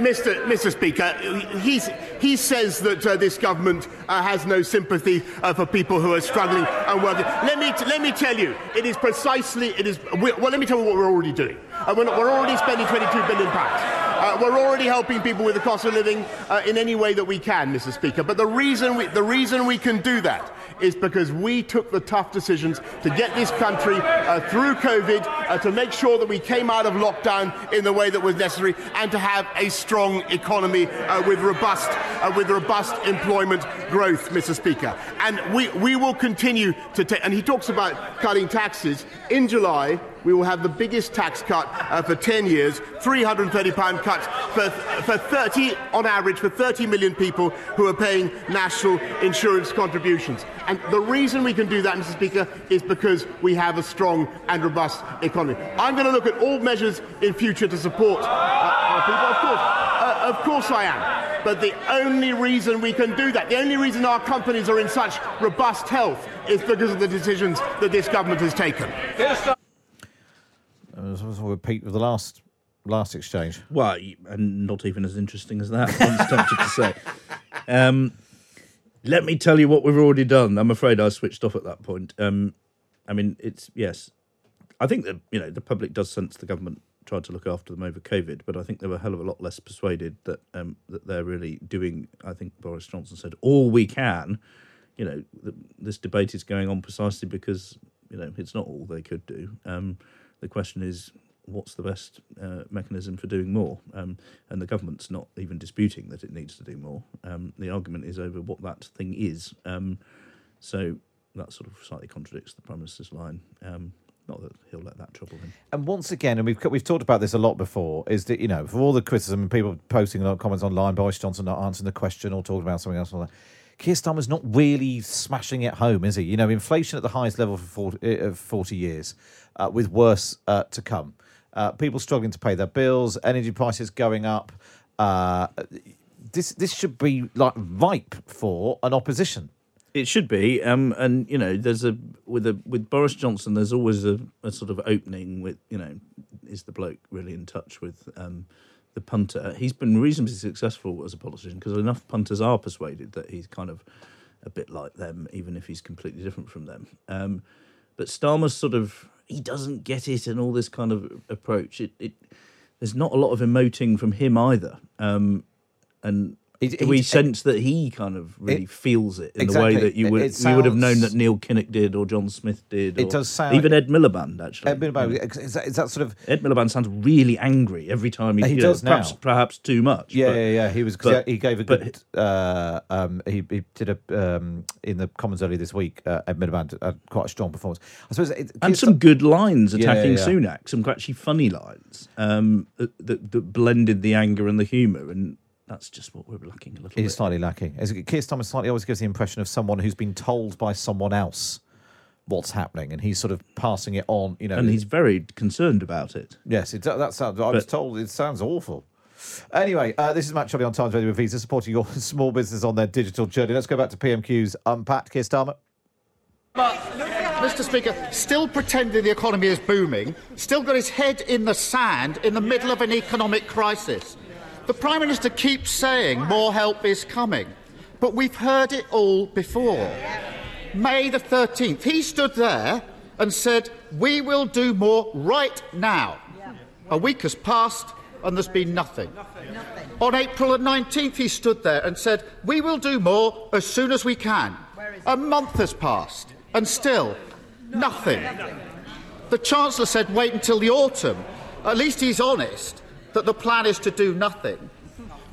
Mister Mister Speaker, he's, he says that uh, this government uh, has no sympathy uh, for people who are struggling and working. Let me t- let me tell you, it is precisely it is. We, well, let me tell you what we're already doing. Uh, we're, not, we're already spending twenty-two billion pounds. Uh, we're already helping people with the cost of living uh, in any way that we can, Mister Speaker. But the reason we, the reason we can do that is because we took the tough decisions to get this country uh, through COVID, uh, to make sure that we came out of lockdown in the way that was necessary, and to have a strong economy uh, with robust uh, with robust employment growth, Mister Speaker. And we, we will continue to take. And he talks about cutting taxes in July. we will have the biggest tax cut uh, for ten years, three hundred and thirty pound cuts for, for thirty, on average, for thirty million people who are paying national insurance contributions. And the reason we can do that, Mister Speaker, is because we have a strong and robust economy. I'm going to look at all measures in future to support uh, our people. Of course, uh, of course I am. But the only reason we can do that, the only reason our companies are in such robust health, is because of the decisions that this government has taken. I was a repeat of the last last exchange. Well, and not even as interesting as that, I'm tempted to say. Um, let me tell you what we've already done. I'm afraid I switched off at that point. Um, I mean, it's, yes, I think that, you know, the public does sense the government tried to look after them over COVID, but I think they were a hell of a lot less persuaded that um, that they're really doing, I think Boris Johnson said, all we can. You know, the, this debate is going on precisely because, you know, it's not all they could do. Um The question is, what's the best uh, mechanism for doing more? Um, and the government's not even disputing that it needs to do more. Um, the argument is over what that thing is. Um, so that sort of slightly contradicts the Prime Minister's line. Um, not that he'll let that trouble him. And once again, and we've we've talked about this a lot before, is that, you know, for all the criticism and people posting a lot of comments online, Boris Johnson not answering the question or talking about something else, and all that, Keir Starmer's not really smashing it home, is he? You know, inflation at the highest level for forty, uh, forty years, uh, with worse uh, to come. Uh, people struggling to pay their bills, energy prices going up. Uh, this this should be like ripe for an opposition. It should be, um, and you know, there's a with a with Boris Johnson, there's always a, a sort of opening with, you know, is the bloke really in touch with? Um, The punter. He's been reasonably successful as a politician because enough punters are persuaded that he's kind of a bit like them, even if he's completely different from them. Um, but Starmer's sort of, he doesn't get it, and all this kind of approach. It, it there's not a lot of emoting from him either, um, and it, it, we it, sense that he kind of really it, feels it in exactly. the way that you would it, it sounds, you would have known that Neil Kinnock did or John Smith did. Or it does sound even Ed Miliband actually. Ed Miliband is that, is that sort of Ed Miliband sounds really angry every time he, he you does know, now. Perhaps, perhaps too much. Yeah, but, yeah, yeah. He was but, he gave a good. But, uh, um, he, he did a um, in the Commons earlier this week. Uh, Ed Miliband had quite a strong performance. I suppose it, and some good lines attacking yeah, yeah, yeah. Sunak, some actually funny lines um, that, that, that blended the anger and the humour and. That's just what we're lacking a little it bit. It is slightly lacking. Keir Starmer slightly always gives the impression of someone who's been told by someone else what's happening, and he's sort of passing it on. You know, and he's very concerned about it. Yes, it, that sounds. But, I was told it sounds awful. Anyway, uh, this is Matt Chorley on Times Radio with Visa, supporting your small business on their digital journey. Let's go back to P M Qs. Unpacked, Keir Starmer. But... Mister Speaker, still pretending the economy is booming, still got his head in the sand in the middle of an economic crisis. The Prime Minister keeps saying more help is coming, but we've heard it all before. May the thirteenth, he stood there and said, we will do more right now. A week has passed and there's been nothing. On April the nineteenth, he stood there and said, we will do more as soon as we can. A month has passed and still nothing. The Chancellor said, wait until the autumn. At least he's honest that the plan is to do nothing.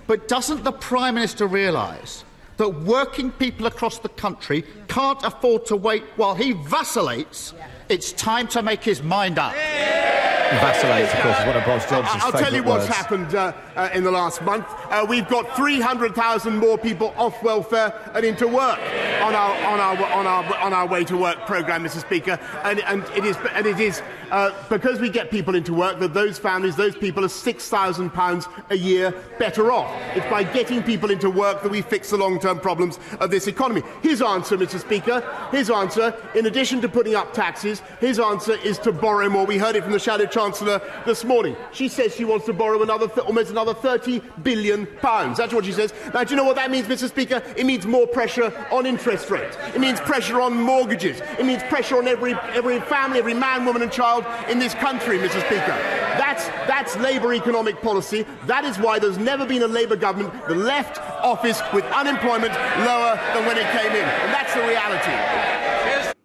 But doesn't the Prime Minister realise that working people across the country can't afford to wait while he vacillates? It's time to make his mind up. Yeah. Vacillates, of course, is one of Boris Johnson's favourite words. I'll tell you what's happened uh, uh, in the last month. Uh, we've got three hundred thousand more people off welfare and into work on our on our on our on our way to work programme, Mister Speaker, and and it is and it is. Uh, because we get people into work, that those families, those people are six thousand pounds a year better off. It's by getting people into work that we fix the long-term problems of this economy. His answer, Mister Speaker, his answer, in addition to putting up taxes, his answer is to borrow more. We heard it from the Shadow Chancellor this morning. She says she wants to borrow another th- almost another thirty billion pounds. That's what she says. Now, do you know what that means, Mister Speaker? It means more pressure on interest rates. It means pressure on mortgages. It means pressure on every, every family, every man, woman and child in this country, Mister Speaker. That's that's Labour economic policy. That is why there's never been a Labour government that left office with unemployment lower than when it came in. And that's the reality.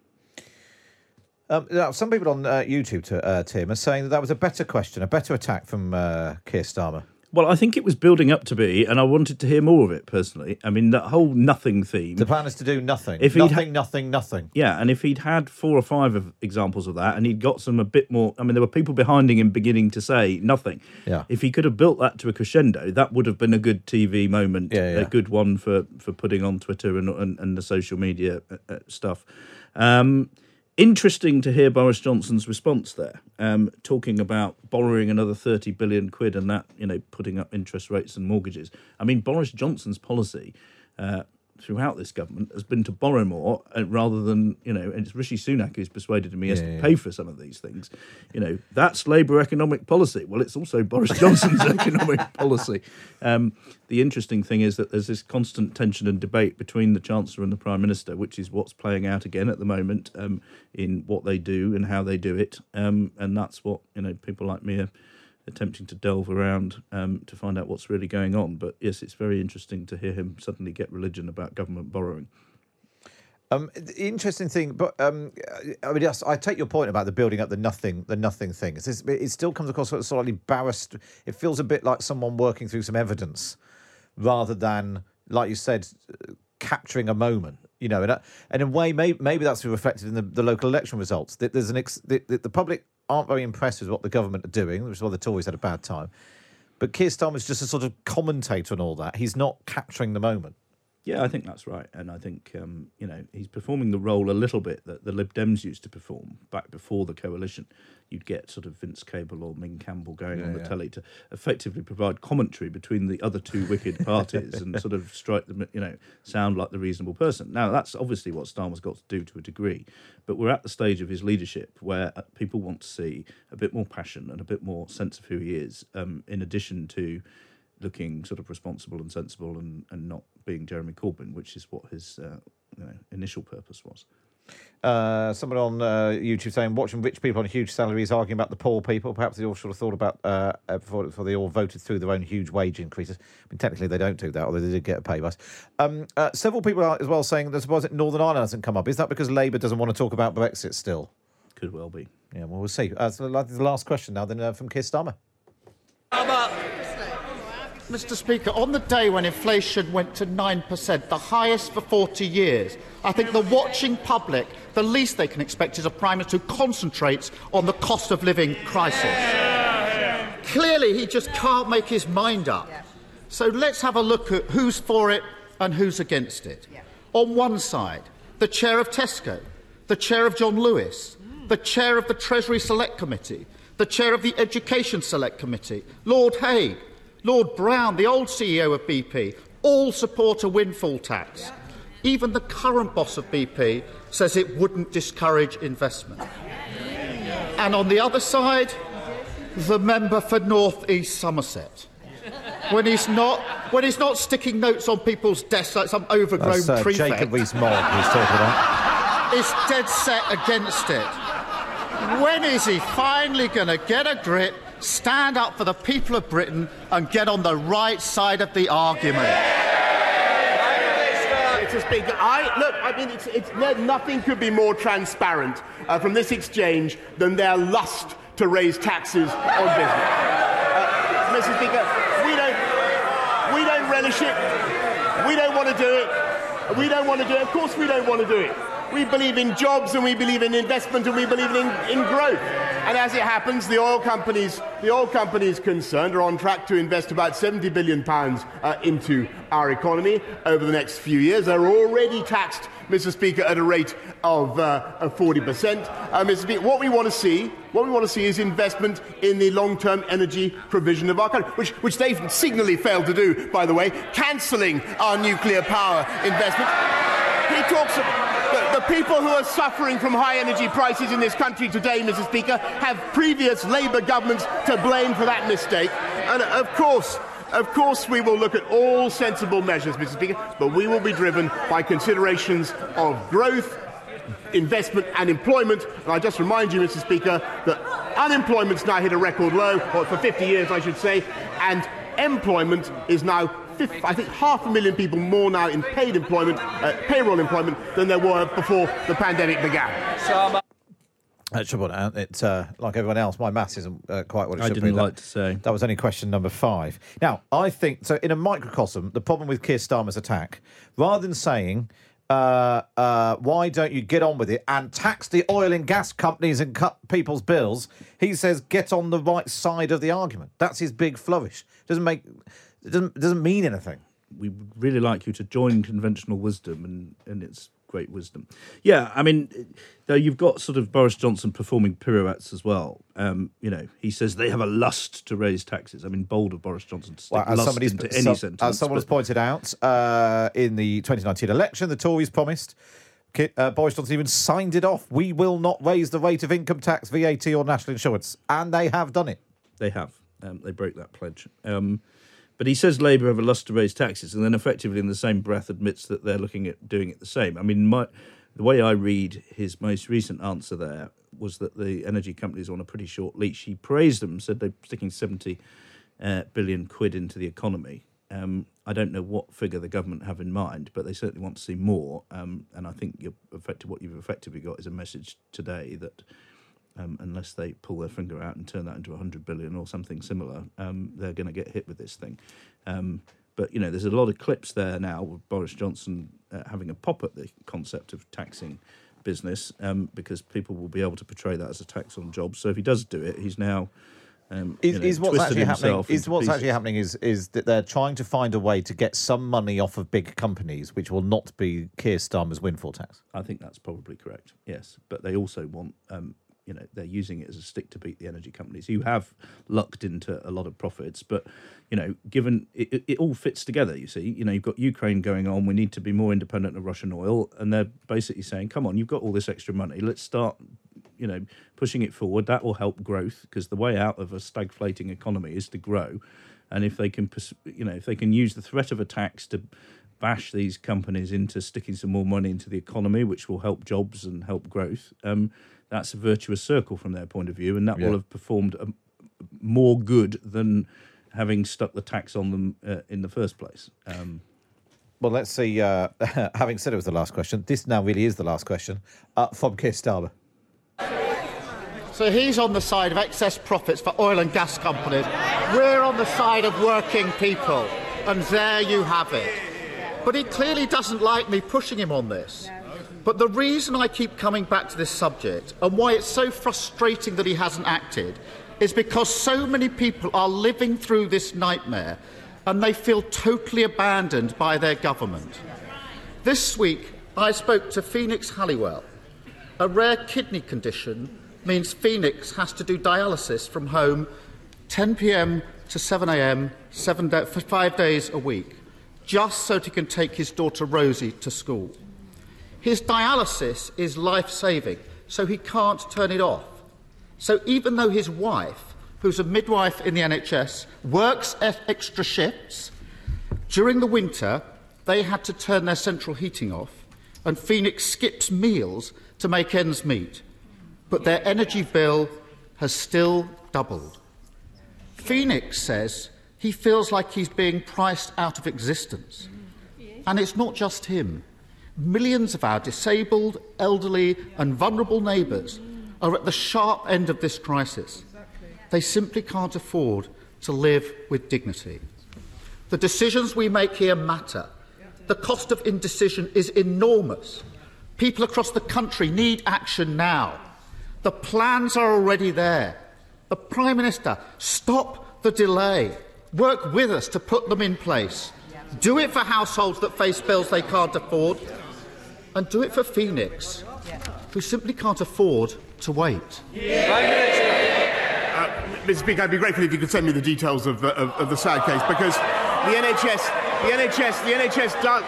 Um, now, some people on uh, YouTube, to, uh, Tim, are saying that that was a better question, a better attack from uh, Keir Starmer. Well, I think it was building up to be, and I wanted to hear more of it, personally. I mean, that whole nothing theme. The plan is to do nothing. If nothing, ha- nothing, nothing. Yeah, and if he'd had four or five of examples of that, and he'd got some a bit more... I mean, there were people behind him beginning to say nothing. Yeah. If he could have built that to a crescendo, that would have been a good T V moment, yeah, yeah. a good one for, for putting on Twitter and, and, and the social media stuff. Um, interesting to hear Boris Johnson's response there, um, talking about borrowing another thirty billion quid and that, you know, putting up interest rates and mortgages. I mean, Boris Johnson's policy uh, throughout this government has been to borrow more rather than, you know, and it's Rishi Sunak who's persuaded me yeah, to yeah. pay for some of these things. You know, that's Labour economic policy. Well, it's also Boris Johnson's economic policy. Um, the interesting thing is that there's this constant tension and debate between the Chancellor and the Prime Minister, which is what's playing out again at the moment um, in what they do and how they do it. Um, and that's what, you know, people like me are attempting to delve around um, to find out what's really going on. But yes, it's very interesting to hear him suddenly get religion about government borrowing. Um, the interesting thing, but um, I mean, yes, I take your point about the building up the nothing, the nothing thing. It's, it still comes across slightly barrister. It feels a bit like someone working through some evidence rather than, like you said, capturing a moment. You know, and, and in a way, maybe, maybe that's reflected in the, the local election results. That there's an ex, the, the public aren't very impressed with what the government are doing, which is why the Tories had a bad time. But Keir Starmer's just a sort of commentator on all that. He's not capturing the moment. Yeah, I think that's right. And I think, um, you know, he's performing the role a little bit that the Lib Dems used to perform back before the coalition. You'd get sort of Vince Cable or Min Campbell going yeah, on the yeah. telly to effectively provide commentary between the other two wicked parties and sort of strike them, you know, sound like the reasonable person. Now, that's obviously what Starmer's got to do to a degree. But we're at the stage of his leadership where people want to see a bit more passion and a bit more sense of who he is, um, in addition to looking sort of responsible and sensible and, and not being Jeremy Corbyn, which is what his uh, you know, initial purpose was. Uh, someone on uh, YouTube saying, watching rich people on huge salaries arguing about the poor people, perhaps they all should have thought about uh, before, before they all voted through their own huge wage increases. I mean, technically they don't do that, although they did get a pay rise. Um, uh, several people are as well saying that surprised that Northern Ireland hasn't come up. Is that because Labour doesn't want to talk about Brexit still? Could well be. Yeah, well, we'll see. Uh, so the last question now then uh, from Keir Starmer. Mister Speaker, on the day when inflation went to nine percent, the highest for forty years, I think the watching public, the least they can expect is a Prime Minister who concentrates on the cost of living crisis. Yeah, yeah. Clearly, he just can't make his mind up. Yeah. So let's have a look at who's for it and who's against it. Yeah. On one side, the chair of Tesco, the chair of John Lewis, mm. the chair of the Treasury Select Committee, the chair of the Education Select Committee, Lord Hague, Lord Brown, the old C E O of B P, all support a windfall tax. Even the current boss of B P says it wouldn't discourage investment. And on the other side, the member for North East Somerset. When he's not, when he's not sticking notes on people's desks like some overgrown That's, uh, prefect. Jacob Rees-Mogg he's talking about. Is dead set against it. When is he finally going to get a grip? Stand up for the people of Britain and get on the right side of the argument. Mister Speaker, I, look, I mean, it's, it's, nothing could be more transparent uh, from this exchange than their lust to raise taxes on business. Uh, Mister Speaker, we don't, we don't relish it. We don't want to do it. We don't want to do it. Of course we don't want to do it. We believe in jobs and we believe in investment and we believe in, in growth. And as it happens, the oil companies, the oil companies concerned are on track to invest about seventy billion pounds uh, into our economy over the next few years. They're already taxed, Mister Speaker, at a rate of, uh, of forty percent. Uh, Mister Speaker, what we want to see, what we want to see is investment in the long-term energy provision of our country, which, which they've signally failed to do, by the way, cancelling our nuclear power investment. He talks about... The, the people who are suffering from high energy prices in this country today, Mister Speaker, have previous Labour governments to blame for that mistake. And of course, of course we will look at all sensible measures, Mister Speaker, but we will be driven by considerations of growth, investment and employment. And I just remind you, Mister Speaker, that unemployment's now hit a record low, or for fifty years I should say, and employment is now I think half a million people more now in paid employment, uh, payroll employment, than there were before the pandemic began. It's uh, like everyone else, my maths isn't uh, quite what it should be. I didn't be. like that, to say. That was only question number five. Now, I think, so in a microcosm, the problem with Keir Starmer's attack, rather than saying, uh, uh, why don't you get on with it and tax the oil and gas companies and cut people's bills, he says, get on the right side of the argument. That's his big flourish. Doesn't make, it doesn't, doesn't mean anything. We would really like you to join conventional wisdom and, and its great wisdom. Yeah, I mean, though you've got sort of Boris Johnson performing pirouettes as well. Um, you know, he says they have a lust to raise taxes. I mean, bold of Boris Johnson to stick well, lust into any so, sentence. As someone has pointed out, uh, in the twenty nineteen election, the Tories promised, uh, Boris Johnson even signed it off, we will not raise the rate of income tax, V A T or national insurance. And they have done it. They have. Um, they broke that pledge. Um But he says Labour have a lust to raise taxes and then effectively in the same breath admits that they're looking at doing it the same. I mean, my, the way I read his most recent answer there was that the energy companies are on a pretty short leash. He praised them, said they're sticking seventy uh, billion quid into the economy. Um, I don't know what figure the government have in mind, but they certainly want to see more. Um, and I think you're effective, what you've effectively got is a message today that... Um, unless they pull their finger out and turn that into one hundred billion or something similar, um, they're going to get hit with this thing. Um, but, you know, there's a lot of clips there now with Boris Johnson uh, having a pop at the concept of taxing business um, because people will be able to portray that as a tax on jobs. So if he does do it, he's now... Um, is, you know, is what's actually happening? Is what's pieces. actually happening is is that they're trying to find a way to get some money off of big companies, which will not be Keir Starmer's windfall tax. I think that's probably correct. Yes, but they also want, um, you know, they're using it as a stick to beat the energy companies who have lucked into a lot of profits. But you know, given it, it, it all fits together. You see, you know, you've got Ukraine going on. We need to be more independent of Russian oil, and they're basically saying, "Come on, you've got all this extra money. Let's start." You know, pushing it forward, that will help growth because the way out of a stagflating economy is to grow. And if they can, you know, if they can use the threat of a tax to bash these companies into sticking some more money into the economy, which will help jobs and help growth, um, that's a virtuous circle from their point of view. And that yeah. will have performed a, more good than having stuck the tax on them uh, in the first place. Um, well, let's see. Uh, having said it was the last question, this now really is the last question uh, from Keir Starmer. So he's on the side of excess profits for oil and gas companies. We're on the side of working people. And there you have it. But he clearly doesn't like me pushing him on this. But the reason I keep coming back to this subject and why it's so frustrating that he hasn't acted is because so many people are living through this nightmare and they feel totally abandoned by their government. This week, I spoke to Phoenix Halliwell, a rare kidney condition means Phoenix has to do dialysis from home ten p.m. to seven a.m., seven da- five days a week, just so he can take his daughter Rosie to school. His dialysis is life-saving, so he can't turn it off. So even though his wife, who's a midwife in the N H S, works extra shifts, during the winter they had to turn their central heating off, and Phoenix skips meals to make ends meet. But their energy bill has still doubled. Phoenix says he feels like he's being priced out of existence. And it's not just him. Millions of our disabled, elderly and vulnerable neighbours are at the sharp end of this crisis. They simply can't afford to live with dignity. The decisions we make here matter. The cost of indecision is enormous. People across the country need action now. The plans are already there. The Prime Minister, stop the delay. Work with us to put them in place. Do it for households that face bills they can't afford. And do it for Phoenix, who simply can't afford to wait. Uh, Mister Speaker, I'd be grateful if you could send me the details of the, of, of the sad case, because the N H S, the N H S, the N H S does...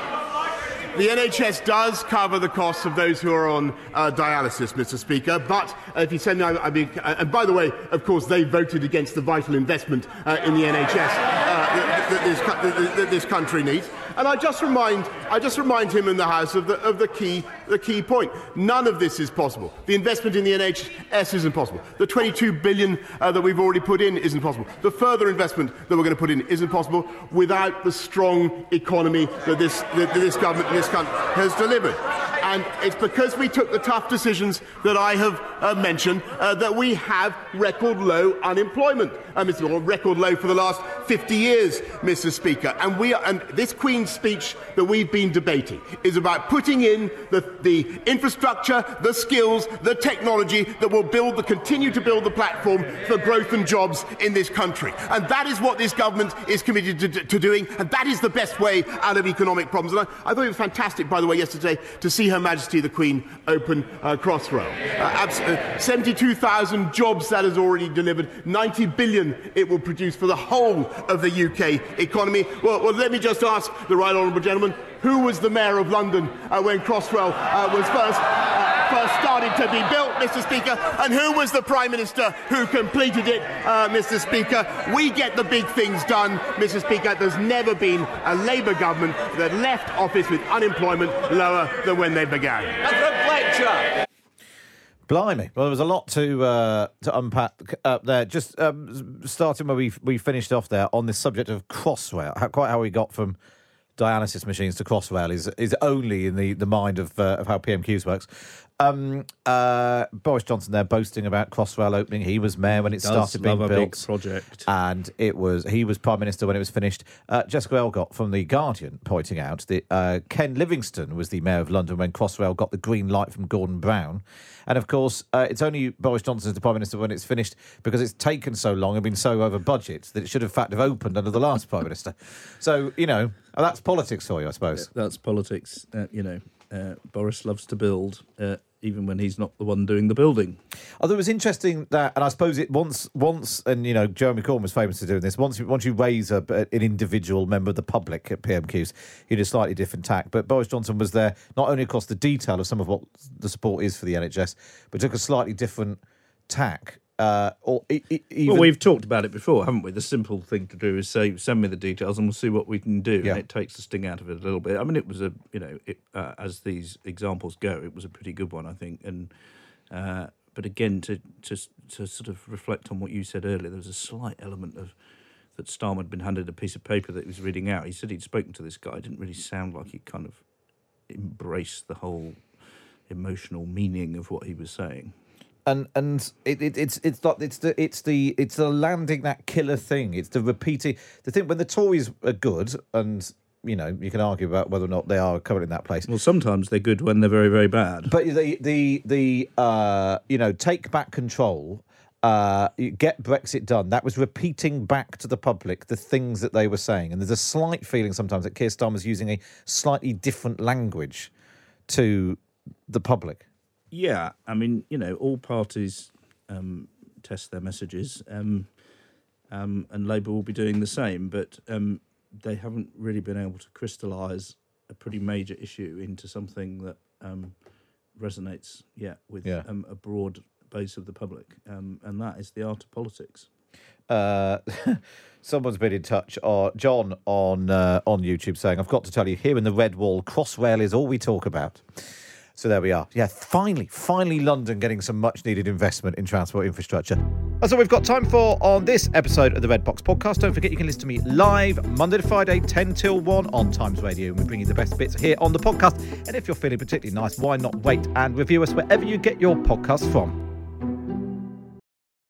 The N H S does cover the costs of those who are on uh, dialysis, Mister Speaker, but uh, if you send me, I mean, uh, and by the way, of course, they voted against the vital investment uh, in the N H S uh, that, that, this, that, that this country needs. And I just remind, I just remind him and the House of the, of the key, the key point. None of this is possible. The investment in the N H S isn't possible. The twenty-two billion uh, that we've already put in isn't possible. The further investment that we're going to put in isn't possible without the strong economy that this, that this government, this country has delivered. And it's because we took the tough decisions that I have uh, mentioned uh, that we have record low unemployment. Um, it's been record low for the last fifty years, Mister Speaker. And we are, and this Queen's speech that we've been debating is about putting in the, the infrastructure, the skills, the technology that will build the, continue to build the platform for growth and jobs in this country. And that is what this government is committed to, to doing, and that is the best way out of economic problems. And I, I thought it was fantastic, by the way, yesterday to see Her Majesty the Queen open uh, Crossrail. Uh, seventy-two thousand jobs that has already delivered, ninety billion it will produce for the whole of the U K economy. Well, well let me just ask the Right Honourable Gentleman, who was the Mayor of London uh, when Crossrail uh, was first, uh, first started to be built, Mister Speaker? And who was the Prime Minister who completed it, uh, Mister Speaker? We get the big things done, Mister Speaker. There's never been a Labour government that left office with unemployment lower than when they began. That's a lecture. Blimey. Well, there was a lot to uh, to unpack up there. Just um, starting where we we finished off there on this subject of Crossrail, how, quite how we got from dialysis machines to Crossrail is is only in the, the mind of uh, of how P M Qs works. Um, uh, Boris Johnson there boasting about Crossrail opening. He was mayor when it started being built. Big project. And it was he was Prime Minister when it was finished. Uh, Jessica Elgott from The Guardian pointing out that uh, Ken Livingstone was the Mayor of London when Crossrail got the green light from Gordon Brown. And of course, uh, it's only Boris Johnson as the Prime Minister when it's finished because it's taken so long and been so over budget that it should in fact have opened under the last Prime Minister. So, you know, that's politics for you, I suppose. Yeah, that's politics, uh, you know. Uh, Boris loves to build, uh, even when he's not the one doing the building. Although it was interesting that, and I suppose it once, once, and you know, Jeremy Corbyn was famous for doing this. Once, once you raise a, an individual member of the public at P M Qs, you had a slightly different tack. But Boris Johnson was there not only across the detail of some of what the support is for the N H S, but took a slightly different tack. Uh, or e- e- even... Well, we've talked about it before, haven't we? The simple thing to do is say, "Send me the details, and we'll see what we can do." Yeah. And it takes the sting out of it a little bit. I mean, it was a, you know, it, uh, as these examples go, it was a pretty good one, I think. And uh, but again, to to to sort of reflect on what you said earlier, there was a slight element of that Starmer had been handed a piece of paper that he was reading out. He said he'd spoken to this guy. It didn't really sound like he kind of embraced the whole emotional meaning of what he was saying. And and it, it it's it's like it's the it's the it's the landing that killer thing. It's the repeating the thing when the Tories are good, and you know you can argue about whether or not they are currently in that place. Well, sometimes they're good when they're very very bad. But the the the uh, you know take back control. Uh, get Brexit done. That was repeating back to the public the things that they were saying. And there's a slight feeling sometimes that Keir Starmer's using a slightly different language to the public. Yeah, I mean, you know, all parties um, test their messages, um, um, and Labour will be doing the same. But um, they haven't really been able to crystallise a pretty major issue into something that um, resonates yet with yeah. um, a broad base of the public, um, and that is the art of politics. Uh, someone's been in touch, uh, John on uh, on YouTube, saying, "I've got to tell you, here in the Red Wall, Crossrail is all we talk about." So there we are. Yeah, finally, finally London getting some much-needed investment in transport infrastructure. That's all we've got time for on this episode of the Red Box Podcast. Don't forget you can listen to me live Monday to Friday, ten till one on Times Radio. And we bring you the best bits here on the podcast. And if you're feeling particularly nice, why not wait and review us wherever you get your podcasts from?